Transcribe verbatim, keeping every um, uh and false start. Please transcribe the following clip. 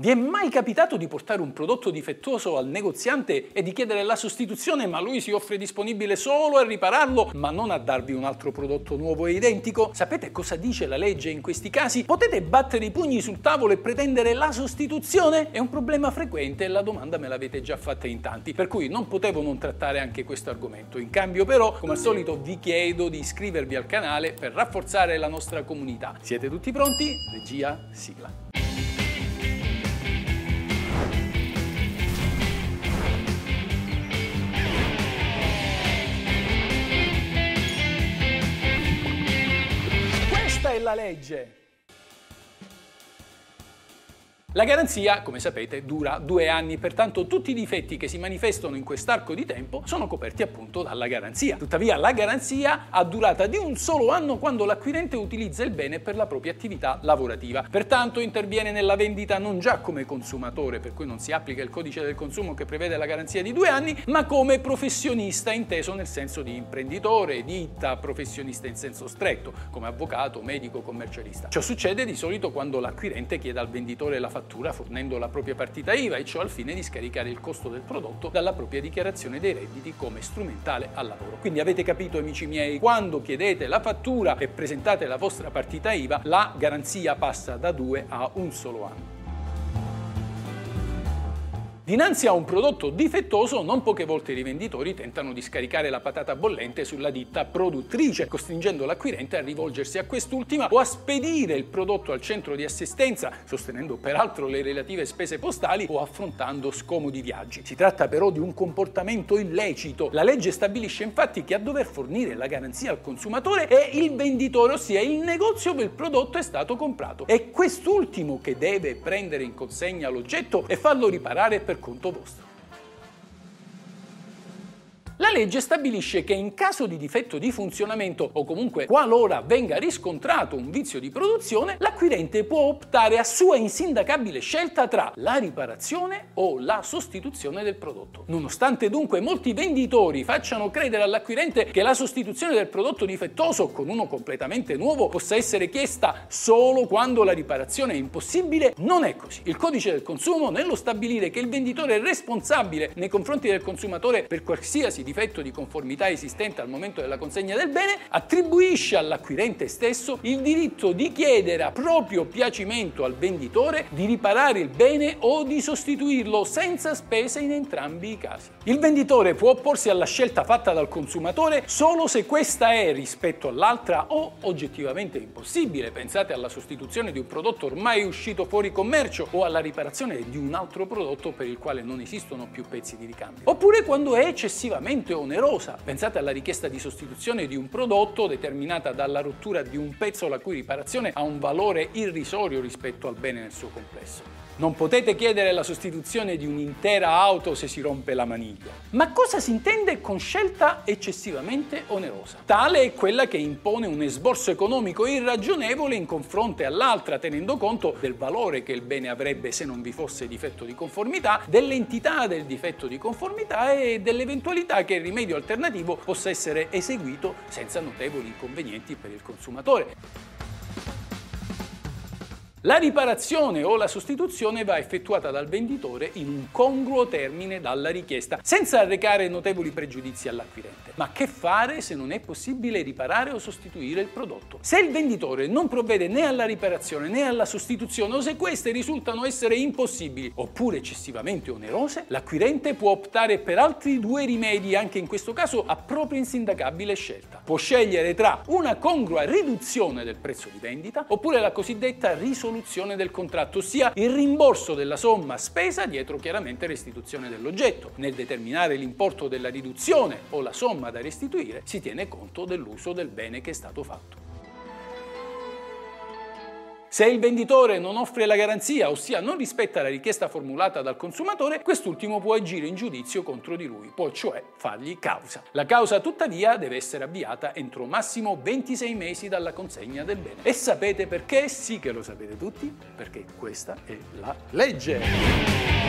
Vi è mai capitato di portare un prodotto difettoso al negoziante e di chiedere la sostituzione, ma lui si offre disponibile solo a ripararlo, ma non a darvi un altro prodotto nuovo e identico? Sapete cosa dice la legge in questi casi? Potete battere i pugni sul tavolo e pretendere la sostituzione? È un problema frequente e la domanda me l'avete già fatta in tanti, per cui non potevo non trattare anche questo argomento. In cambio però, come al solito, vi chiedo di iscrivervi al canale per rafforzare la nostra comunità. Siete tutti pronti? Regia, sigla. Questa è la legge! La garanzia, come sapete, dura due anni, pertanto tutti i difetti che si manifestano in quest'arco di tempo sono coperti appunto dalla garanzia. Tuttavia la garanzia ha durata di un solo anno quando l'acquirente utilizza il bene per la propria attività lavorativa. Pertanto interviene nella vendita non già come consumatore, per cui non si applica il codice del consumo che prevede la garanzia di due anni, ma come professionista inteso nel senso di imprenditore, ditta, professionista in senso stretto, come avvocato, medico, commercialista. Ciò succede di solito quando l'acquirente chiede al venditore la fattura fornendo la propria partita I V A, e ciò al fine di scaricare il costo del prodotto dalla propria dichiarazione dei redditi come strumentale al lavoro. Quindi avete capito, amici miei, quando chiedete la fattura e presentate la vostra partita I V A, la garanzia passa da due a un solo anno. Dinanzi a un prodotto difettoso, non poche volte i rivenditori tentano di scaricare la patata bollente sulla ditta produttrice, costringendo l'acquirente a rivolgersi a quest'ultima o a spedire il prodotto al centro di assistenza, sostenendo peraltro le relative spese postali o affrontando scomodi viaggi. Si tratta però di un comportamento illecito. La legge stabilisce infatti che a dover fornire la garanzia al consumatore è il venditore, ossia il negozio dove il prodotto è stato comprato. È quest'ultimo che deve prendere in consegna l'oggetto e farlo riparare per conto vostro. La legge stabilisce che in caso di difetto di funzionamento o comunque qualora venga riscontrato un vizio di produzione, l'acquirente può optare a sua insindacabile scelta tra la riparazione o la sostituzione del prodotto. Nonostante dunque molti venditori facciano credere all'acquirente che la sostituzione del prodotto difettoso con uno completamente nuovo possa essere chiesta solo quando la riparazione è impossibile, non è così. Il codice del consumo, nello stabilire che il venditore è responsabile nei confronti del consumatore per qualsiasi difetto di conformità esistente al momento della consegna del bene, attribuisce all'acquirente stesso il diritto di chiedere a proprio piacimento al venditore di riparare il bene o di sostituirlo senza spese in entrambi i casi. Il venditore può opporsi alla scelta fatta dal consumatore solo se questa è, rispetto all'altra, o oggettivamente impossibile. Pensate alla sostituzione di un prodotto ormai uscito fuori commercio o alla riparazione di un altro prodotto per il quale non esistono più pezzi di ricambio. Oppure quando è eccessivamente onerosa. Pensate alla richiesta di sostituzione di un prodotto determinata dalla rottura di un pezzo la cui riparazione ha un valore irrisorio rispetto al bene nel suo complesso. Non potete chiedere la sostituzione di un'intera auto se si rompe la maniglia. Ma cosa si intende con scelta eccessivamente onerosa? Tale è quella che impone un esborso economico irragionevole in confronto all'altra, tenendo conto del valore che il bene avrebbe se non vi fosse difetto di conformità, dell'entità del difetto di conformità e dell'eventualità che il rimedio alternativo possa essere eseguito senza notevoli inconvenienti per il consumatore. La riparazione o la sostituzione va effettuata dal venditore in un congruo termine dalla richiesta, senza arrecare notevoli pregiudizi all'acquirente. Ma che fare se non è possibile riparare o sostituire il prodotto? Se il venditore non provvede né alla riparazione né alla sostituzione, o se queste risultano essere impossibili oppure eccessivamente onerose, l'acquirente può optare per altri due rimedi, anche in questo caso a propria insindacabile scelta. Può scegliere tra una congrua riduzione del prezzo di vendita oppure la cosiddetta risoluzione del contratto, ossia il rimborso della somma spesa dietro chiaramente restituzione dell'oggetto. Nel determinare l'importo della riduzione o la somma da restituire si tiene conto dell'uso del bene che è stato fatto. Se il venditore non offre la garanzia, ossia non rispetta la richiesta formulata dal consumatore, quest'ultimo può agire in giudizio contro di lui, può cioè fargli causa. La causa tuttavia deve essere avviata entro massimo ventisei mesi dalla consegna del bene. E sapete perché? Sì che lo sapete tutti, perché questa è la legge!